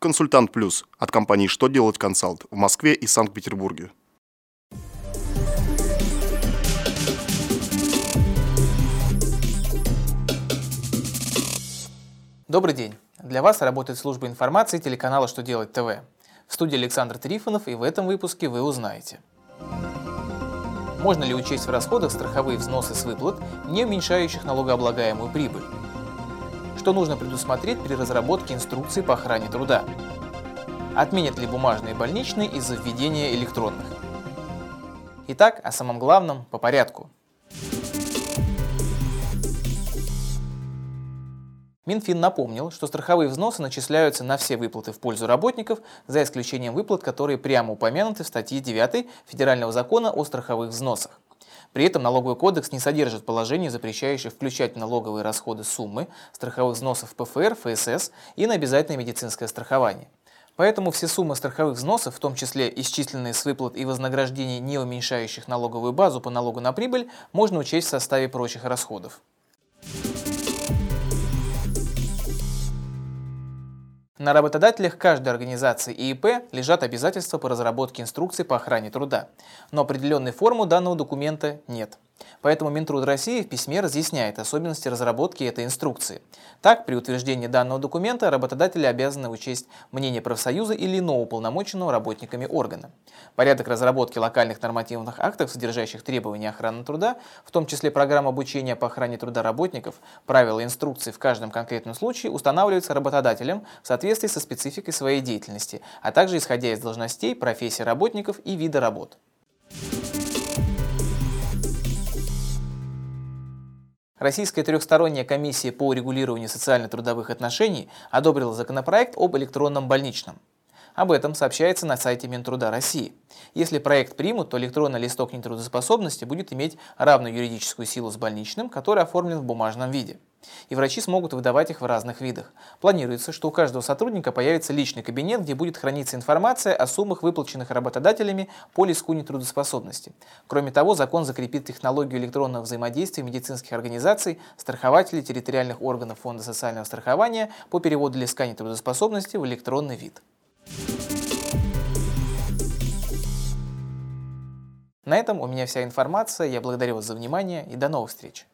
«Консультант Плюс» от компании «Что делать консалт» в Москве и Санкт-Петербурге. Добрый день! Для вас работает служба информации телеканала «Что делать ТВ». В студии Александр Трифонов, и в этом выпуске вы узнаете: можно ли учесть в расходах страховые взносы с выплат, не уменьшающих налогооблагаемую прибыль? Что нужно предусмотреть при разработке инструкции по охране труда? Отменят ли бумажные больничные из-за введения электронных? Итак, о самом главном по порядку. Минфин напомнил, что страховые взносы начисляются на все выплаты в пользу работников, за исключением выплат, которые прямо упомянуты в статье 9 Федерального закона о страховых взносах. При этом Налоговый кодекс не содержит положений, запрещающих включать в налоговые расходы суммы страховых взносов ПФР, ФСС и на обязательное медицинское страхование. Поэтому все суммы страховых взносов, в том числе исчисленные с выплат и вознаграждений, не уменьшающих налоговую базу по налогу на прибыль, можно учесть в составе прочих расходов. На работодателях каждой организации и ИП лежат обязательства по разработке инструкций по охране труда, но определенной формы данного документа нет. Поэтому Минтруд России в письме разъясняет особенности разработки этой инструкции. Так, при утверждении данного документа работодатели обязаны учесть мнение профсоюза или иного уполномоченного работниками органа. Порядок разработки локальных нормативных актов, содержащих требования охраны труда, в том числе программ обучения по охране труда работников, правила и инструкции в каждом конкретном случае устанавливаются работодателем в соответствии со спецификой своей деятельности, а также исходя из должностей, профессий работников и вида работ. Российская трехсторонняя комиссия по регулированию социально-трудовых отношений одобрила законопроект об электронном больничном. Об этом сообщается на сайте Минтруда России. Если проект примут, то электронный листок нетрудоспособности будет иметь равную юридическую силу с больничным, который оформлен в бумажном виде. И врачи смогут выдавать их в разных видах. Планируется, что у каждого сотрудника появится личный кабинет, где будет храниться информация о суммах, выплаченных работодателями по листку нетрудоспособности. Кроме того, закон закрепит технологию электронного взаимодействия медицинских организаций, страхователей, территориальных органов Фонда социального страхования по переводу листка нетрудоспособности в электронный вид. На этом у меня вся информация. Я благодарю вас за внимание и до новых встреч!